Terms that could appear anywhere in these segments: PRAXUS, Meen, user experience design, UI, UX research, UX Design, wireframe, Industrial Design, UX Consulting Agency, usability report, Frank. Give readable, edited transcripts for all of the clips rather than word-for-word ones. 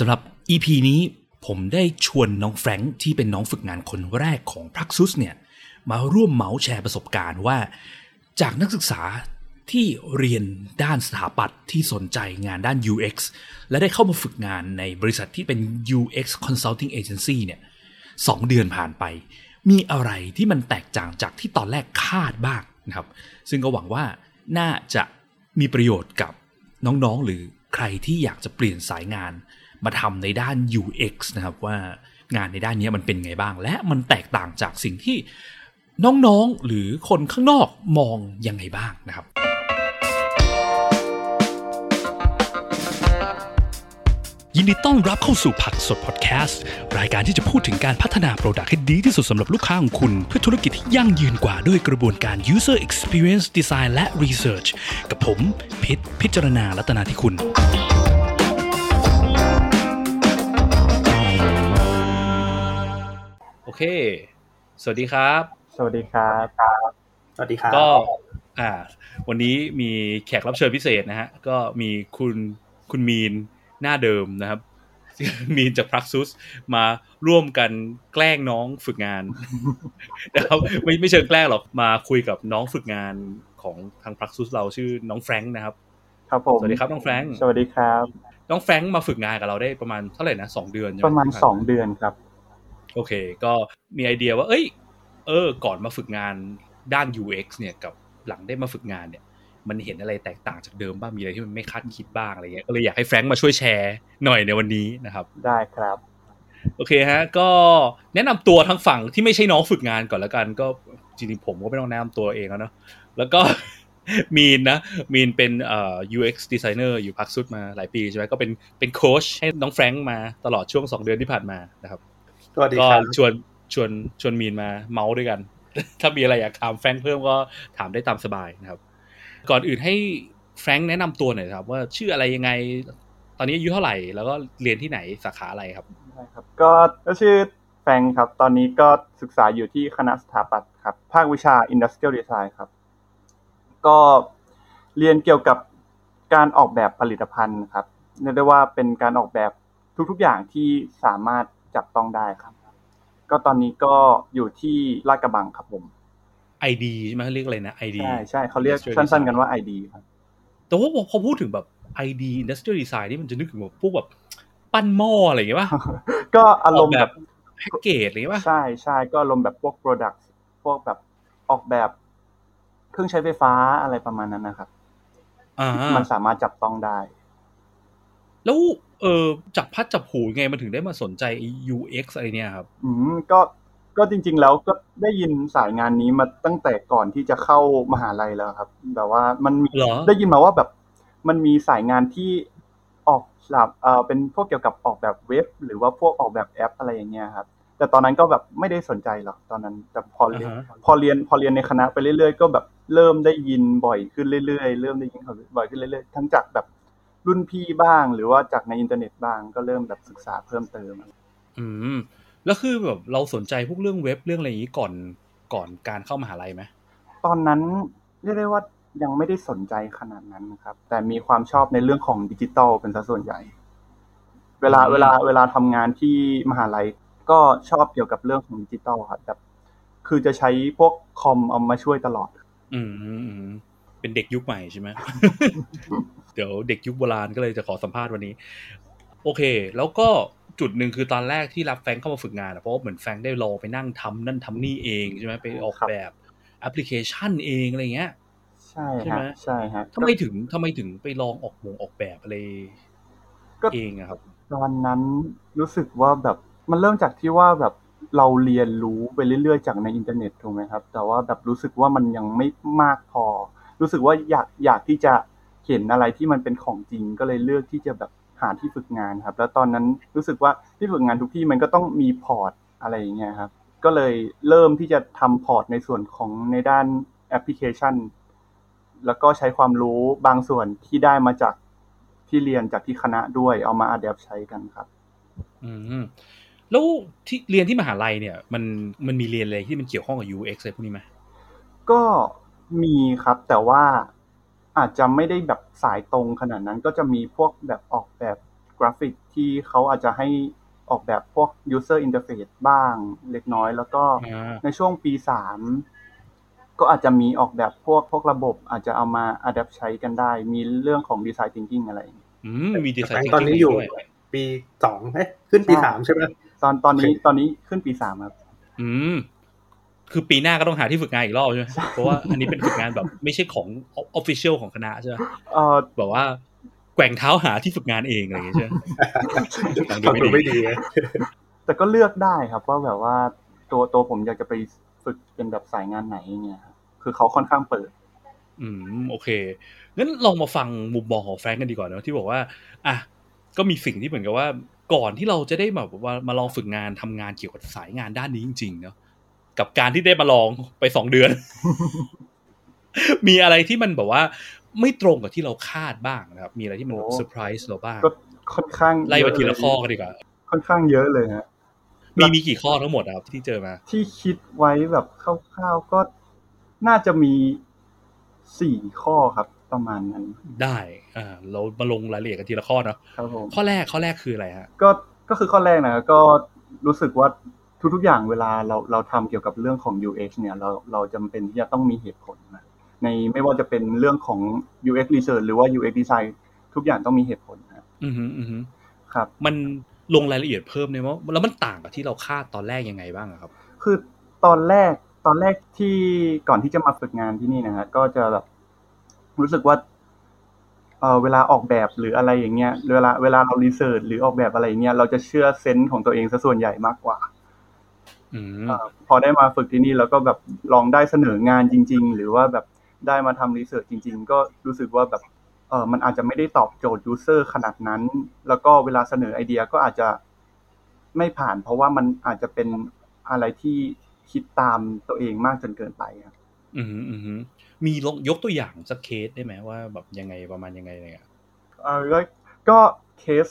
สำหรับ EP นี้ผมได้ชวนน้องแฟรงค์ที่เป็นน้องฝึกงานคนแรกของ PRAXUS เนี่ยมาร่วมเมาส์แชร์ประสบการณ์ว่าจากนักศึกษาที่เรียนด้านสถาปัตย์ที่สนใจงานด้าน UX และได้เข้ามาฝึกงานในบริษัทที่เป็น UX Consulting Agency เนี่ย2 เดือนผ่านไปมีอะไรที่มันแตกต่างจากที่ตอนแรกคาดบ้างนะครับซึ่งก็หวังว่าน่าจะมีประโยชน์กับน้องๆหรือใครที่อยากจะเปลี่ยนสายงานมาทำในด้าน UX นะครับว่างานในด้านนี้มันเป็นไงบ้างและมันแตกต่างจากสิ่งที่น้องๆหรือคนข้างนอกมองยังไงบ้างนะครับยินดีต้อนรับเข้าสู่ผักสดพอดแคสต์รายการที่จะพูดถึงการพัฒนาโปรดักต์ให้ดีที่สุดสำหรับลูกค้าของคุณเพื่อธุรกิจที่ยั่งยืนกว่าด้วยกระบวนการ user experience design และ research กับผมพิจารณารัตนาธิคุณโอเคสวัสดีครับสวัสดีครับสวัสดีครับก็วันนี้มีแขกรับเชิญพิเศษนะฮะก็มีคุณมีนหน้าเดิมนะครับมีนจาก PRAXUS มาร่วมกันแกล้งน้องฝึกงานนะครับไม่เชิงแกล้งหรอกมาคุยกับน้องฝึกงานของทาง PRAXUS เราชื่อน้องแฟรงค์นะครับครับผมสวัสดีครับน้องแฟรงค์สวัสดีครับน้องแฟรงค์มาฝึกงานกับเราได้ประมาณเท่าไหร่นะ2เดือนใช่มั้ยประมาณ2เดือนครับโอเคก็มีไอเดียว่าก่อนมาฝึกงานด้าน UX เนี่ยกับหลังได้มาฝึกงานเนี่ยมันเห็นอะไรแตกต่างจากเดิมบ้างมีอะไรที่มันไม่คาดคิดบ้างอะไรเงี้ยก็เลยอยากให้แฟรงค์มาช่วยแชร์หน่อยในวันนี้นะครับได้ครับโอเคฮะก็แนะนำตัวทั้งฝั่งที่ไม่ใช่น้องฝึกงานก่อนละกันก็จริงๆผมก็ไม่ต้องแนะนำตัวเองแล้วเนาะแล้วก็ มีนเป็นUX designer อยู่PRAXUSมาหลายปีใช่ไหมก็เป็นโค้ชให้น้องแฟรงค์มาตลอดช่วง2เดือนที่ผ่านมานะครับก็ชวนมีนมาเมาส์ด้วยกันถ้ามีอะไรอยากถามแฟรงค์เพิ่มก็ถามได้ตามสบายนะครับก่อนอื่นให้แฟรงค์แนะนำตัวหน่อยครับว่าชื่ออะไรยังไงตอนนี้อายุเท่าไหร่แล้วก็เรียนที่ไหนสาขาอะไรครับได้ครับก็ชื่อแฟรงค์ครับตอนนี้ก็ศึกษาอยู่ที่คณะสถาปัตย์ครับภาควิชา Industrial Design ครับก็เรียนเกี่ยวกับการออกแบบผลิตภัณฑ์ครับเรียกได้ว่าเป็นการออกแบบทุกๆอย่างที่สามารถจับต้องได้ครับก็ตอนนี้ก็อยู่ที่ลาดกระบังครับผมID ใช่มั้ยเรียกอะไรนะ ID ใช่ๆเค้าเรียกสั้นๆกันว่า ID ครับแต่ว่าพอพูดถึงแบบ ID Industrial Design นี่มันจะนึกถึงพวกแบบปั้นหม้ออะไรอย่างเงี้ยป่ะก็อารมณ์แบบแพ็คเกจอะไรป่ะใช่ๆก็อารมณ์แบบพวก product พวกแบบออกแบบเครื่องใช้ไฟฟ้าอะไรประมาณนั้นนะครับมันสามารถจับต้องได้แล้วจับพัดจับผูไงมันถึงได้มาสนใจ UX อะไรเนี่ยครับก็จริงๆแล้วก็ได้ยินสายงานนี้มาตั้งแต่ก่อนที่จะเข้ามหาลัยแล้วครับแบบว่ามันมีได้ยินมาว่าแบบมันมีสายงานที่ออกแบบเป็นพวกเกี่ยวกับออกแบบเว็บหรือว่าพวกออกแบบแอปอะไรอย่างเงี้ยครับแต่ตอนนั้นก็แบบไม่ได้สนใจหรอกตอนนั้นแต่พอเรียนในคณะไปเรื่อยๆก็แบบเริ่มได้ยินบ่อยขึ้นเรื่อยๆทั้งจากแบบรุ่นพี่บ้างหรือว่าจากในอินเทอร์เน็ตบ้างก็เริ่มแบบศึกษาเพิ่มเติมแล้วคือแบบเราสนใจพวกเรื่องเว็บเรื่องอะไรอย่างนี้ก่อนการเข้ามหาลัยไหมตอนนั้นเรียกได้ว่ายังไม่ได้สนใจขนาดนั้นครับแต่มีความชอบในเรื่องของดิจิทัลเป็นส่วนใหญ่เวลาทำงานที่มหาลัยก็ชอบเกี่ยวกับเรื่องของดิจิทัลครับแบบคือจะใช้พวกคอมเอามาช่วยตลอดเป็นเด็กยุคใหม่ใช่ไหม เดี๋ยวเด็กยุคโบราณก็เลยจะขอสัมภาษณ์วันนี้โอเคแล้วก็จุดหนึ่งคือตอนแรกที่รับแฟงเข้ามาฝึกงานเพราะว่าเหมือนแฟงได้ลองไปนั่งทำนั่นทำนี่เองใช่ไหมไปออกแบบแอปพลิเคชันเองอะไรเงี้ยใช่ฮะทำไมถึงไปลองออกแบบอะไรเองอะครับตอนนั้นรู้สึกว่าแบบมันเริ่มจากที่ว่าแบบเราเรียนรู้ไปเรื่อยๆจากในอินเทอร์เน็ตถูกไหมครับแต่ว่าแบบรู้สึกว่ามันยังไม่มากพอรู้สึกว่าอยากที่จะเห็นอะไรที่มันเป็นของจริงก็เลยเลือกที่จะแบบหาที่ฝึกงานครับแล้วตอนนั้นรู้สึกว่าที่ฝึกงานทุกที่มันก็ต้องมีพอร์ตอะไรอย่างเงี้ยครับก็เลยเริ่มที่จะทำพอร์ตในส่วนของในด้านแอปพลิเคชันแล้วก็ใช้ความรู้บางส่วนที่ได้มาจากที่เรียนจากที่คณะด้วยเอามาอะแดปใช้กันครับแล้วที่เรียนที่มหาลัยเนี่ยมันมีเรียนอะไรที่มันเกี่ยวข้องกับ UX อะไรพวกนี้ไหมก็มีครับแต่ว่าอาจจะไม่ได้แบบสายตรงขนาดนั้นก็จะมีพวกแบบออกแบบ กราฟิกที่เขาอาจจะให้ออกแบบพวก user interface บ้างเล็กน้อยแล้วก็ในช่วงปี3ก็อาจจะมีออกแบบพวกระบบอาจจะเอามา adapt ใช้กันได้มีเรื่องของ design thinking อะไรมี design thinking ตอนนี้อยู่ปี2เอ๊ะขึ้นปี3ใช่มั้ยตอนนี้ขึ้นปี3ครับคือปีหน้าก็ต้องหาที่ฝึกงานอีกรอบใช่มั้ยเพราะว่าอันนี้เป็นฝึกงานแบบไม่ใช่ของ official ของคณะใช่ป่ะแบบว่าแกว่งเท้าหาที่ฝึกงานเองอะไรอย่างเงี้ยใช่ฟังดูไม่ดีแต่ก็เลือกได้ครับว่าแบบว่าตัวผมอยากจะไปฝึกเป็นแบบสายงานไหนเงี้ยคือเขาค่อนข้างเปิดโอเคงั้นลองมาฟังมุมมองของแฟรงค์กันดีกว่าเนาะที่บอกว่าอ่ะก็มีสิ่งที่เหมือนกับว่าก่อนที่เราจะได้แบบว่ามาลองฝึกงานทำงานเกี่ยวกับสายงานด้านนี้จริงๆเนาะกับการที่ได้มาลองไป2เดือน มีอะไรที่มันแบบว่าไม่ตรงกับที่เราคาดบ้างนะครับมีอะไรที่มันเซอร์ไพรส์เราบ้างก็ค่อนข้างไล่ไปทีละข้อกันดีกว่าค่อนข้างเยอะเลยฮะมีกี่ข้อทั้งหมดครับที่เจอมาที่คิดไว้แบบคร่าวๆก็น่าจะมี4ข้อครับประมาณนั้นได้เรามาลงรายละเอียดกันทีละข้อเนาะข้อแรกคืออะไรฮะก็คือข้อแรกนะก็รู้สึกว่าทุกๆอย่างเวลาเราทำเกี่ยวกับเรื่องของ UX เนี่ยเราจำเป็นที่จะต้องมีเหตุผลนะในไม่ว่าจะเป็นเรื่องของ UX research หรือว่า UX design ทุกอย่างต้องมีเหตุผลนะอือฮึอือฮึครับมันลงรายละเอียดเพิ่มเนี่ยมั้ยแล้วมันต่างกับที่เราคาดตอนแรกยังไงบ้างครับคือตอนแรกที่ก่อนที่จะมาฝึกงานที่นี่นะฮะก็จะแบบรู้สึกว่าเวลาออกแบบหรืออะไรอย่างเงี้ยเวลาเรารีเสิร์ชหรือออกแบบอะไรเงี้ยเราจะเชื่อเซนส์ของตัวเองซะส่วนใหญ่มากกว่าพอได้มาฝึกที่นี่แล้วก็แบบลองได้เสนองานจริงๆหรือว่าแบบได้มาทำรีเสิร์ชจริงๆก็รู้สึกว่าแบบมันอาจจะไม่ได้ตอบโจทย์ยูเซอร์ขนาดนั้นแล้วก็เวลาเสนอไอเดียก็อาจจะไม่ผ่านเพราะว่ามันอาจจะเป็นอะไรที่คิดตามตัวเองมากจนเกินไปครับมียกตัวอย่างสักเคสได้ไหมว่าแบบยังไงประมาณยังไงเนี่ยก็เคส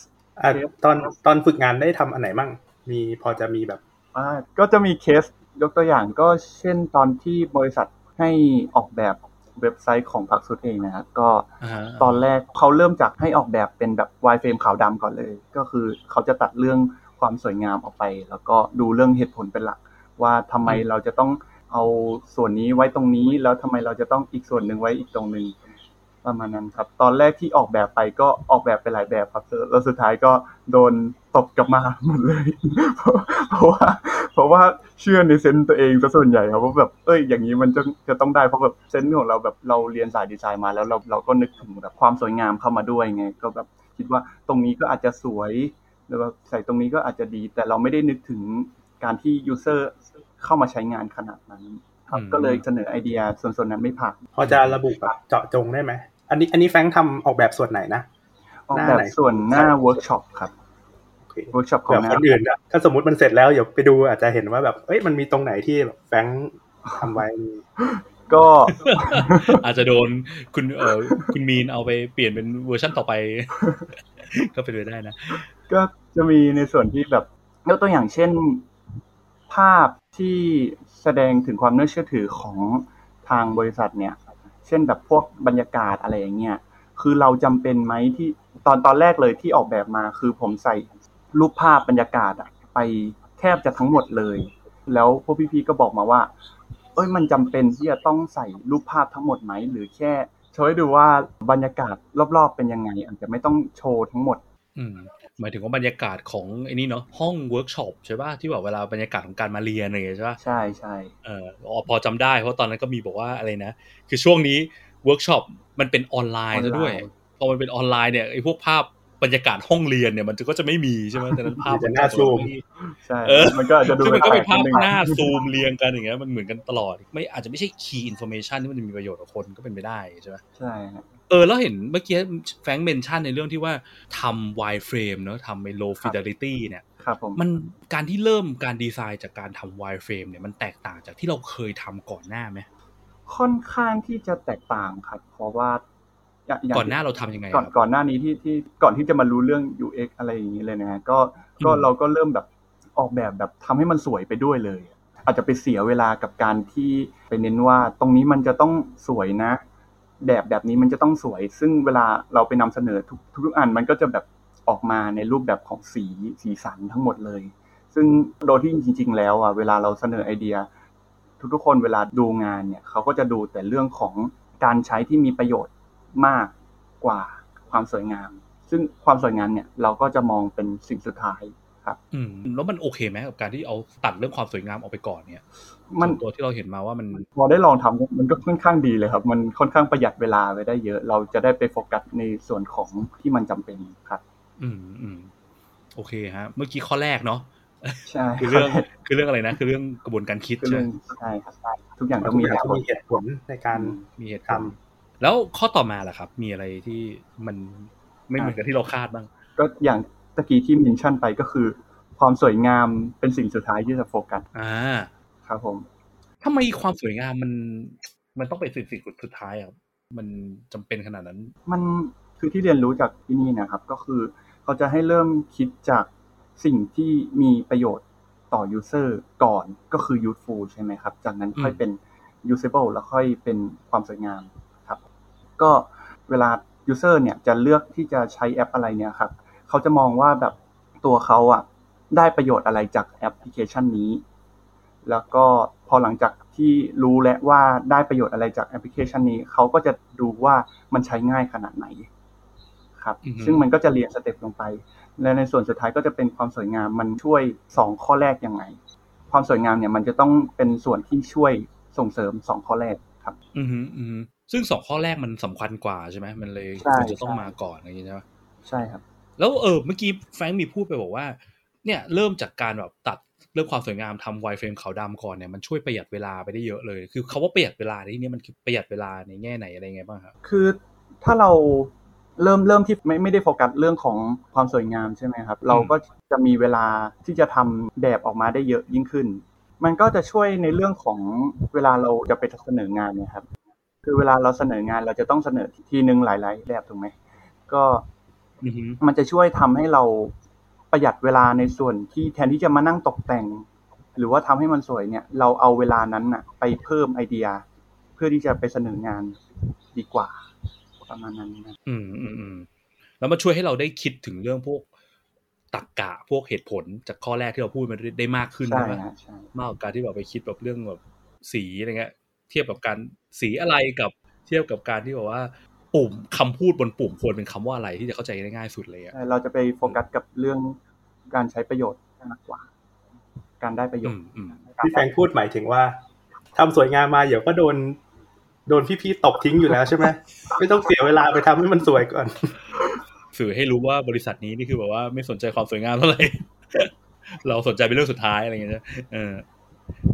ตอนฝึกงานได้ทำอันไหนมั่งมีพอจะมีแบบก็จะมีเคสยกตัวอย่างก็เช่นตอนที่บริษัทให้ออกแบบเว็บไซต์ของPRAXUSเองนะครับก็ตอนแรกเขาเริ่มจากให้ออกแบบเป็นแบบ wireframe ขาวดำก่อนเลยก็คือเขาจะตัดเรื่องความสวยงามออกไปแล้วก็ดูเรื่องเหตุผลเป็นหลักว่าทำไมเราจะต้องเอาส่วนนี้ไว้ตรงนี้แล้วทำไมเราจะต้องอีกส่วนหนึ่งไว้อีกตรงนึงประมาณนั้นครับตอนแรกที่ออกแบบไปก็ออกแบบไปหลายแบบครับแล้วสุดท้ายก็โดนตบกลับมาหมดเลยเพราะว่าเชื่อในเซนส์ตัวเองซะส่วนใหญ่ครับว่าแบบอย่างนี้มันจะต้องได้เพราะแบบเซนส์ของเราแบบเราเรียนสายดีไซน์มาแล้วเราก็นึกถึงแบบความสวยงามเข้ามาด้วยไงก็แบบคิดว่าตรงนี้ก็อาจจะสวยแล้วแบบใส่ตรงนี้ก็อาจจะดีแต่เราไม่ได้นึกถึงการที่ยูเซอร์เข้ามาใช้งานขนาดนั้นครับก็เลยเสนอไอเดียส่วนนั้นไม่ผ่านพอจะระบุแบบเจาะจงได้ไหมอันนี้แฟรงค์ทำออกแบบส่วนไหนนะออกแบบส่วนหน้าเวิร์กช็อปครับเวิร์กช็อปของคนอื่นอ่ะถ้าสมมุติมันเสร็จแล้วเดี๋ยวไปดูอาจจะเห็นว่าแบบมันมีตรงไหนที่แบบแฟรงค์ทำไว้ก็ อาจจะโดนคุณมีนเอาไปเปลี่ยนเป็นเวอร์ชั่นต่อไปก็เป็นไปได้นะก็จะมีในส่วนที่แบบยกตัวอย่างเช่นภาพที่แสดงถึงความน่าเชื่อถือของทางบริษัทเนี่ยเช่นแบบพวกบรรยากาศอะไรอย่างเงี้ยคือเราจำเป็นไหมที่ตอนแรกเลยที่ออกแบบมาคือผมใส่รูปภาพบรรยากาศอะไปแทบจะทั้งหมดเลยแล้วพวกพี่ๆก็บอกมาว่ามันจำเป็นที่จะต้องใส่รูปภาพทั้งหมดไหมหรือแค่โชว์ให้ดูว่าบรรยากาศรอบๆเป็นยังไงอาจจะไม่ต้องโชว์ทั้งหมดหมายถึงว่าบรรยากาศของไอ้นี่เนาะห้องเวิร์กช็อปใช่ป่ะที่แบบเวลาบรรยากาศของการมาเรียนอะไรอย่างเงี้ยใช่ป่ะใช่ๆพอจำได้เพราะตอนนั้นก็มีบอกว่าอะไรนะคือช่วงนี้เวิร์กช็อปมันเป็นออนไลน์ซะด้วยพอมันเป็นออนไลน์เนี่ยไอ้พวกภาพบรรยากาศห้องเรียนเนี่ยมันก็จะไม่มีใช่มั้ยแต่นั้นภาพมันหน้าซูมใช่มันก็อาจจะดูมันก็เป็นภาพหน้าซูมเรียงกันอย่างเงี้ยมันเหมือนกันตลอดไม่อาจจะไม่ใช่ key information ที่มันจะมีประโยชน์กับคนก็เป็นไปได้ใช่มั้ยใช่แล้วเห็นเมื่อกี้แฟรงค์เมนชั่นในเรื่องที่ว่าทำ wireframe เนอะทำไอ้ low fidelity เนี่ยมันการที่เริ่มการดีไซน์จากการทำ wireframe เนี่ยมันแตกต่างจากที่เราเคยทำก่อนหน้าไหมค่อนข้างที่จะแตกต่างครับเพราะว่าก่อนหน้าเราทำยังไงก่อนหน้านี้ที่ก่อนที่จะมารู้เรื่อง UX อะไรอย่างนี้เลยนะฮะก็เราก็เริ่มแบบออกแบบทำให้มันสวยไปด้วยเลยอาจจะไปเสียเวลากับการที่ไปเน้นว่าตรงนี้มันจะต้องสวยนะแบบนี้มันจะต้องสวยซึ่งเวลาเราไปนำเสนอทุกอันมันก็จะแบบ ออกมาในรูปแบบของสีสันทั้งหมดเลยซึ่งโดยที่จริงๆแล้วอ่ะเวลาเราเสนอไอเดียทุกๆคนเวลาดูงานเนี่ยเขาก็จะดูแต่เรื่องของการใช้ที่มีประโยชน์มากกว่าความสวยงามซึ่งความสวยงามเนี่ยเราก็จะมองเป็นสิ่งสุดท้ายครับแล้วมันโอเคไหมกับการที่เอาตัดเรื่องความสวยงามออกไปก่อนเนี่ยมันตัวที่เราเห็นมาว่ามันพอได้ลองทำมันก็ค่อนข้างดีเลยครับมันค่อนข้างประหยัดเวลาไปได้เยอะเราจะได้ไปโฟกัสในส่วนของที่มันจำเป็นครับโอเคฮะเมื่อกี้ข้อแรกเนาะใช่คือเรื่องอะไรนะคือเรื่องกระบวนการคิดใช่ใช่ครับทุกอย่างต้องมีเหตุผลในการมีเหตุผลแล้วข้อต่อมาล่ะครับมีอะไรที่มันไม่เหมือนกับที่เราคาดบ้างก็อย่างตะกี้ที่เมนชั่นไปก็คือความสวยงามเป็นสิ่งสุดท้ายที่จะโฟกัสครับผมทำไมความสวยงามมันต้องไปสิ่งสุดท้ายครับมันจำเป็นขนาดนั้นมันคือที่เรียนรู้จากที่นี่นะครับก็คือเขาจะให้เริ่มคิดจากสิ่งที่มีประโยชน์ต่อ user ก่อนก็คือ useful ใช่ไหมครับจากนั้นค่อยเป็น usable แล้วค่อยเป็นความสวยงามครับก็เวลา user เนี่ยจะเลือกที่จะใช้แอปอะไรเนี่ยครับเขาจะมองว่าแบบตัวเขาอ่ะได้ประโยชน์อะไรจากแอปพลิเคชันนี้แล้วก็พอหลังจากที่รู้แล้วว่าได้ประโยชน์อะไรจากแอปพลิเคชันนี้เขาก็จะดูว่ามันใช้ง่ายขนาดไหนครับซึ่งมันก็จะเรียงสเต็ปลงไปและในส่วนสุดท้ายก็จะเป็นความสวยงามมันช่วย2ข้อแรกยังไงความสวยงามเนี่ยมันจะต้องเป็นส่วนที่ช่วยส่งเสริม2ข้อแรกครับซึ่ง2ข้อแรกมันสำคัญกว่าใช่ไหมมันเลยมันจะต้องมาก่อนอะไรอย่างเงี้ยใช่ไหมใช่ครับแล้วเมื่อกี้แฟรงค์มีพูดไปบอกว่าเนี่ยเริ่มจากการแบบตัดเรื่องความสวยงามทำไวเฟรมขาวดำก่อนเนี่ยมันช่วยประหยัดเวลาไปได้เยอะเลยคือคำว่าประหยัดเวลาในที่นี้มันคือประหยัดเวลาในแง่ไหนอะไรไงบ้างครับคือถ้าเราเริ่มที่ไม่ได้โฟกัสเรื่องของความสวยงามใช่ไหมครับเราก็จะมีเวลาที่จะทำแบบออกมาได้เยอะยิ่งขึ้นมันก็จะช่วยในเรื่องของเวลาเราจะไปเสนองานเนี่ยครับคือเวลาเราเสนองานเราจะต้องเสนอทีนึงหลายๆแบบถูกไหมก็มันจะช่วยทำให้เราประหยัดเวลาในส่วนที่แทนที่จะมานั่งตกแต่งหรือว่าทำให้มันสวยเนี่ยเราเอาเวลานั้นน่ะไปเพิ่มไอเดียเพื่อที่จะไปเสนองานดีกว่าประมาณนั้นนะแล้วมาช่วยให้เราได้คิดถึงเรื่องพวกตรรกะพวกเหตุผลจากข้อแรกที่เราพูดมันได้มากขึ้นใช่ไหมมากกว่าการที่แบบไปคิดแบบเรื่องแบบสีอะไรเงี้ยเทียบกับการสีอะไรกับเทียบกับการที่บอกว่าปุ่มคำพูดบนปุ่มควรเป็นคำว่าอะไรที่จะเข้าใจได้ง่ายสุดเลยอ่ะเราจะไปโฟกัสกับเรื่องการใช้ประโยชน์มากกว่าการได้ประโยชน์ที่แฟนพูดหมายถึงว่าทำสวยงามมาเดี๋ยวก็โดนพี่ๆตบทิ้งอยู่แล้วใช่ไหม ไม่ต้องเสียเวลาไปทำให้มันสวยก่อนสื่อให้รู้ว่าบริษัทนี้นี่คือแบบว่าไม่สนใจความสวยงามเท่าไหร่ เราสนใจเป็นเรื่องสุดท้ายอะไรอย่างเงี้ย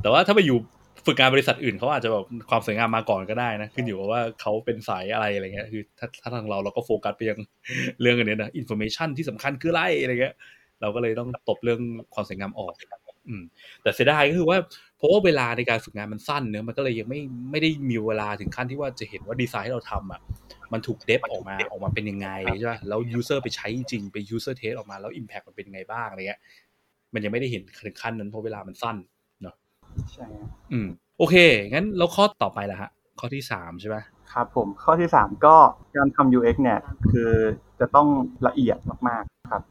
แต่ว่าถ้าไปอยู่ฝึกงานบริษัทอื่นเขาอาจจะแบบความสวยงามมาก่อนก็ได้นะขึ้นอยู่กับว่าเขาเป็นสายอะไรอะไรเงี้ยคือถ้าทางเราก็โฟกัสไปยังเรื่องอันนี้นะอินโฟเมชันที่สำคัญคืออะไรอะไรเงี้ยเราก็เลยต้องตบเรื่องความสวยงามออกแต่เสียดายก็คือว่าเพราะว่าเวลาในการฝึกงานมันสั้นเนอะมันก็เลยยังไม่ได้มีเวลาถึงขั้นที่ว่าจะเห็นว่าดีไซน์ที่เราทำอ่ะมันถูกเดฟออกมาเป็นยังไงใช่ป่ะแล้วยูเซอร์ไปใช้จริงไปยูเซอร์เทสออกมาแล้วอิมแพคมันเป็นยังไงบ้างอะไรเงี้ยมันยังไม่ได้เห็นถึงขั้นนั้นเพราะเวลามันสั้นเนาะใช่โอเคงั้นแล้วข้อต่อไปล่ะฮะข้อที่3ใช่ป่ะครับผมข้อที่3ก็การทำ UX เนี่ยคือจะต้องละเอียดมากๆครับ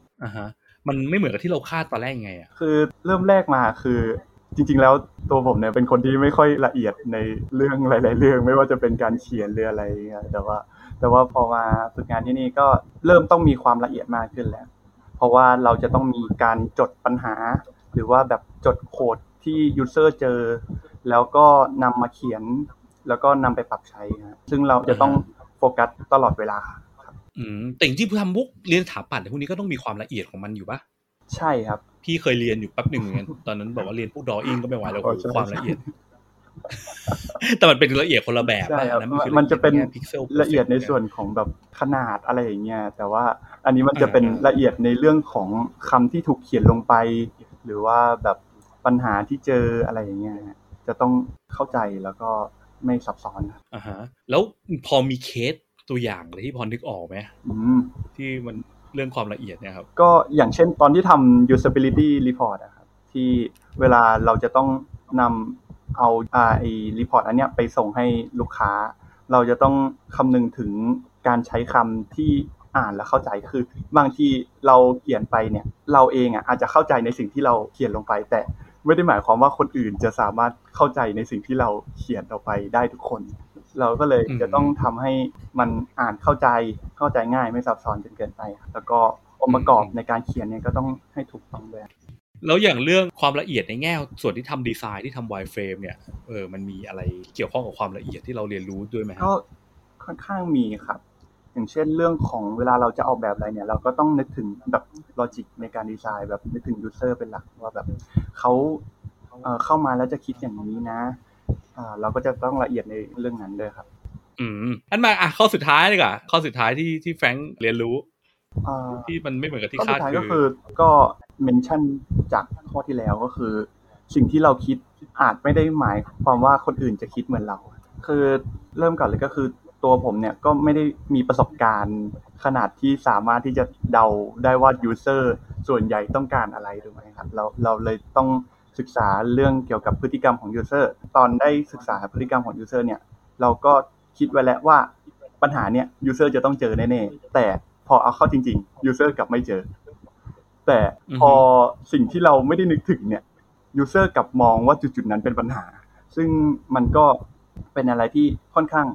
มันไม่เหมือนกับที่เราคาดตอนแรกไงอ่ะคือเริ่มแรกมาคือจริงๆแล้วตัวผมเนี่ยเป็นคนที่ไม่ค่อยละเอียดในเรื่องหลายๆเรื่องไม่ว่าจะเป็นการเขียนหรืออะไรแต่ว่าพอมาฝึกงานที่นี่ก็เริ่มต้องมีความละเอียดมากขึ้นแล้วเพราะว่าเราจะต้องมีการจดปัญหาหรือว่าแบบจดโค้ดที่ user เจอแล้วก็นำมาเขียนแล้วก็นำไปปรับใช้นะซึ่งเราจะต้องโฟกัสตลอดเวลาแต่จริงๆทำพวกเรียนสถาปัตย์พวกนี้ก็ต้องมีความละเอียดของมันอยู่ปะใช่ครับพี่เคยเรียนอยู่แป๊บหนึ่งเหมือนกันตอนนั้นบอกว่าเรียนพวก drawing ก็ไม่ไหวแล้วความละเอียดแต่มันเป็นละเอียดคนละแบบมันจะเป็นละเอียดในส่วนของแบบขนาดอะไรอย่างเงี้ยแต่ว่าอันนี้มันจะเป็นละเอียดในเรื่องของคำที่ถูกเขียนลงไปหรือว่าแบบปัญหาที่เจออะไรอย่างเงี้ยจะต้องเข้าใจแล้วก็ไม่ซับซ้อนแล้วพอมีเคสตัวอย่างอะไรที่พอนึกออกไหมที่มันเรื่องความละเอียดเนี่ยครับก็อย่างเช่นตอนที่ทำ usability report นะครับที่เวลาเราจะต้องนำเอาไอ้ report อันเนี้ยไปส่งให้ลูกค้าเราจะต้องคำนึงถึงการใช้คำที่ อ่านและเข้าใจคือบางทีเราเขียนไปเนี่ยเราเองอ่ะอาจจะเข้าใจในสิ่งที่เราเขียนลงไปแต่ไม่ได้หมายความว่าคนอื่นจะสามารถเข้าใจในสิ่งที่เราเขียนออกไปได้ทุกคนเราก็เลยจะต้องทำให้มันอ่านเข้าใจง่ายไม่ซับซ้อนจนเกินไปแล้วก็องค์ประกอบในการเขียนเนี่ยก็ต้องให้ถูกต้องด้วยแล้วอย่างเรื่องความละเอียดในแง่ส่วนที่ทำดีไซน์ที่ทำ wireframe เนี่ยมันมีอะไรเกี่ยวข้องกับความละเอียดที่เราเรียนรู้ด้วยไหมครับก็ค่อนข้างมีครับอย่างเช่นเรื่องของเวลาเราจะออกแบบอะไรเนี่ยเราก็ต้องนึกถึงแบบลอจิกในการดีไซน์แบบนึกถึงยูเซอร์เป็นหลักว่าแบบเขาเข้ามาแล้วจะคิดอย่างนี้นะเราก็จะต้องละเอียดในเรื่องนั้นด้วยครับอันมาข้อสุดท้ายดีกว่าข้อสุดท้ายที่แฟรงค์เรียนรู้ที่มันไม่เหมือนกับที่คาดก็เมนชั่นจากข้อที่แล้วก็คือสิ่งที่เราคิดอาจไม่ได้หมายความว่าคนอื่นจะคิดเหมือนเราคือเริ่มก่อนเลยก็คือตัวผมเนี่ยก็ไม่ได้มีประสบการณ์ขนาดที่สามารถที่จะเดาได้ว่ายูเซอร์ส่วนใหญ่ต้องการอะไรถูกไหมครับเราเลยต้องศึกษาเรื่องเกี่ยวกับพฤติกรรมของยูเซอร์ตอนได้ศึกษาพฤติกรรมของยูเซอร์เนี่ยเราก็คิดไว้แล้วว่าปัญหาเนี่ยยูเซอร์จะต้องเจอแน่ๆแต่พอเอาเข้าจริงๆยูเซอร์กลับไม่เจอแต่พอสิ่งที่เราไม่ได้นึกถึงเนี่ยยูเซอร์กลับมองว่าจุดๆนั้นเป็นปัญหาซึ่งมันก็เป็นอะไรที่ค่อนข้าง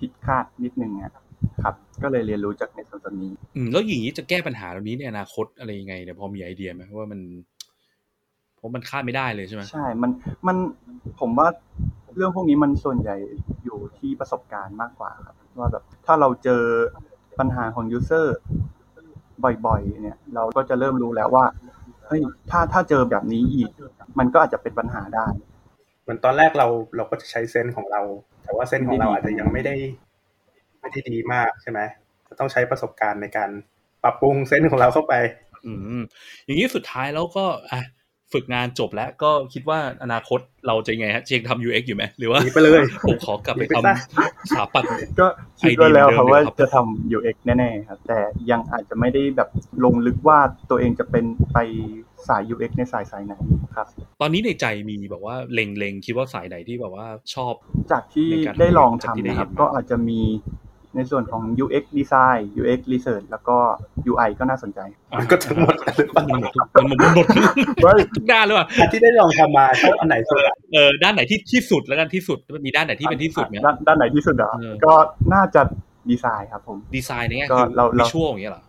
ผิดคาดนิดนึงนะครับก็เลยเรียนรู้จากในส่วนนี้แล้วอย่างนี้จะแก้ปัญหาเหล่านี้ในอนาคตอะไรยังไงเนี่ยพอมีไอเดียไหมว่ามันคาดไม่ได้เลยใช่ไหมใช่มันผมว่าเรื่องพวกนี้มันส่วนใหญ่อยู่ที่ประสบการณ์มากกว่าครับว่าแบบถ้าเราเจอปัญหาของยูเซอร์บ่อยๆเนี่ยเราก็จะเริ่มรู้แล้วว่าเฮ้ยถ้าเจอแบบนี้อีกมันก็อาจจะเป็นปัญหาได้เหมือนตอนแรกเราก็จะใช้เซนส์ของเราแต่ว่าเซนส์ของเราอาจจะยังไม่ได้ดีมากใช่ไหมจะต้องใช้ประสบการณ์ในการปรับปรุงเซนส์ของเราเข้าไปอย่างนี้สุดท้ายแล้วก็ฝึกงานจบแล้วก็คิดว่าอนาคตเราจะยังไงฮะเจงทำ UX อยู่ไหมหรือว่าไปเลยผมขอกลับไปทำสถาปัตย์ก็คิดไว้แล้วครับว่าจะทำ UX แน่ๆครับแต่ยังอาจจะไม่ได้แบบลงลึกว่าตัวเองจะเป็นไปสาย UX ในสายไหนครับตอนนี้ในใจมีแบบว่าเล็งๆคิดว่าสายไหนที่แบบว่าชอบจากที่ได้ลองทำนะครับก็อาจจะมีในส่วนของ UX Design UX Research แล้วก็ UI ก็น่าสนใจก็ทั้งหมดมันหมดด้านเลยว่ะที่ได้ลองทำมาชอบอันไหนสุดด้านไหนที่สุดแล้วกันที่สุดมันมีด้านไหนที่เป็นที่สุดมั้ยด้านไหนที่สุดอ่ะก็น่าจะดีไซน์ครับผมดีไซน์เนี่ยคือวิชวลอย่างเงี้ยเหรอ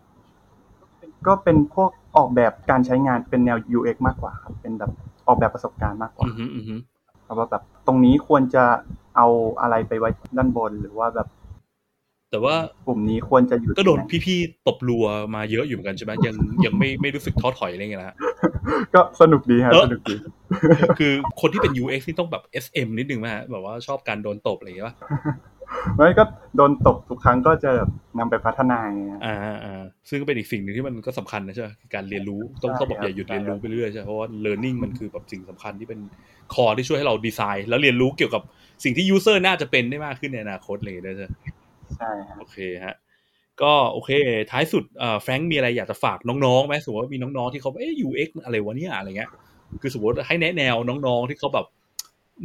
ก็เป็นพวกออกแบบการใช้งานเป็นแนว UX มากกว่าครับเป็นแบบออกแบบประสบการณ์มากกว่าว่าแบบตรงนี้ควรจะเอาอะไรไปไว้ด้านบนหรือว่าแบบแต่ว่ากลุ่มนี้ควรจะอยู่ก็โดนพี่ๆตบรัวมาเยอะอยู่เหมือนกันใช่ไหมยังไม่รู้สึกท้อถอยอะไรเงี้ยนะฮะก็สนุกดีฮะสนุกดีคือคนที่เป็น UX นี่ต้องแบบ SM นิดนึงมั้ยฮะแบบว่าชอบการโดนตบอะไรอย่างเงี้ยป่ะไม่ก็โดนตบทุกครั้งก็จะนำไปพัฒนาไงซึ่งก็เป็นอีกสิ่งนึงที่มันก็สำคัญนะใช่ไหมการเรียนรู้ต้องบอกอย่าหยุดเรียนรู้ไปเรื่อยใช่เพราะว่า learning มันคือแบบสิ่งสำคัญที่เป็นคอที่ช่วยให้เราดีไซน์แล้วเรียนรู้เกี่ยวกับสิ่งที่ user น่าจะเป็นได้มากขึ้นในอนาคตเลยด้วยใช่ใช่โอเคฮะก็โอเคท้ายสุดแฟรงค์มีอะไรอยากจะฝากน้องๆไหมสมมติว่ามีน้องๆที่เขาเอ๊ะ UX อะไรวะเนี่ยอะไรเงี้ยคือสมมติให้แนะแนวน้องๆที่เขาแบบ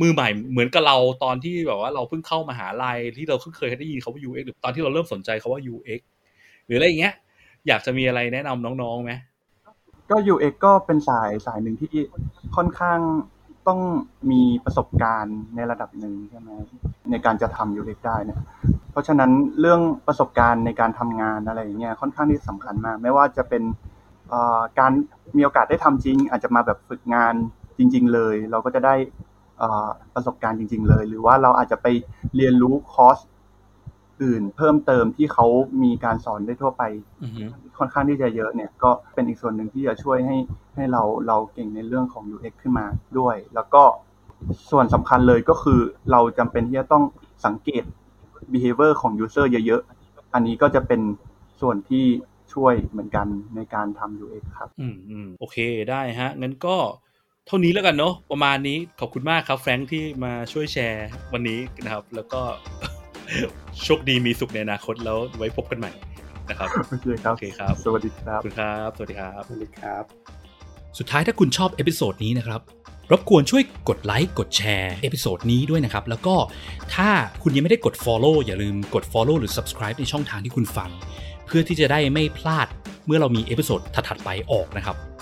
มือใหม่เหมือนกับเราตอนที่แบบว่าเราเพิ่งเข้ามหาลัยที่เราเพิ่งเคยได้ยินเขาว่า UX หรือตอนที่เราเริ่มสนใจเขาว่า UX หรืออะไรอย่างเงี้ยอยากจะมีอะไรแนะนำน้องๆไหมก็ UX ก็เป็นสายหนึ่งที่ค่อนข้างต้องมีประสบการณ์ในระดับหนึ่งใช่ไหมในการจะทำ UX ได้เนี่ยเพราะฉะนั้นเรื่องประสบการณ์ในการทำงานอะไรอย่างเงี้ยค่อนข้างที่สำคัญมากไม่ว่าจะเป็นการมีโอกาสได้ทำจริงอาจจะมาแบบฝึกงานจริงๆเลยเราก็จะได้ประสบการณ์จริงๆเลยหรือว่าเราอาจจะไปเรียนรู้คอร์สอื่นเพิ่มเติมที่เขามีการสอนได้ทั่วไปค่อนข้างที่จะเยอะเนี่ยก็เป็นอีกส่วนหนึ่งที่จะช่วยให้เราเก่งในเรื่องของ UX ขึ้นมาด้วยแล้วก็ส่วนสำคัญเลยก็คือเราจำเป็นที่จะต้องสังเกต behavior ของ user เยอะๆอันนี้ก็จะเป็นส่วนที่ช่วยเหมือนกันในการทำ UX ครับโอเคได้ฮะงั้นก็เท่านี้แล้วกันเนาะประมาณนี้ขอบคุณมากครับแฟรงค์ที่มาช่วยแชร์วันนี้นะครับแล้วก็โชคดีมีสุขในอนาคตแล้วไว้พบกันใหม่นะครับโอเคครับสวัสดีครับคุณครับสวัสดีครับสวัสดีครับสุดท้ายถ้าคุณชอบเอพิโซดนี้นะครับรบกวนช่วยกดไลค์กดแชร์เอพิโซดนี้ด้วยนะครับแล้วก็ถ้าคุณยังไม่ได้กด follow อย่าลืมกด follow หรือ subscribe ในช่องทางที่คุณฟัง เพื่อที่จะได้ไม่พลาดเมื่อเรามีเอพิโซดถัดไปออกนะครับ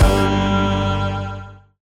บ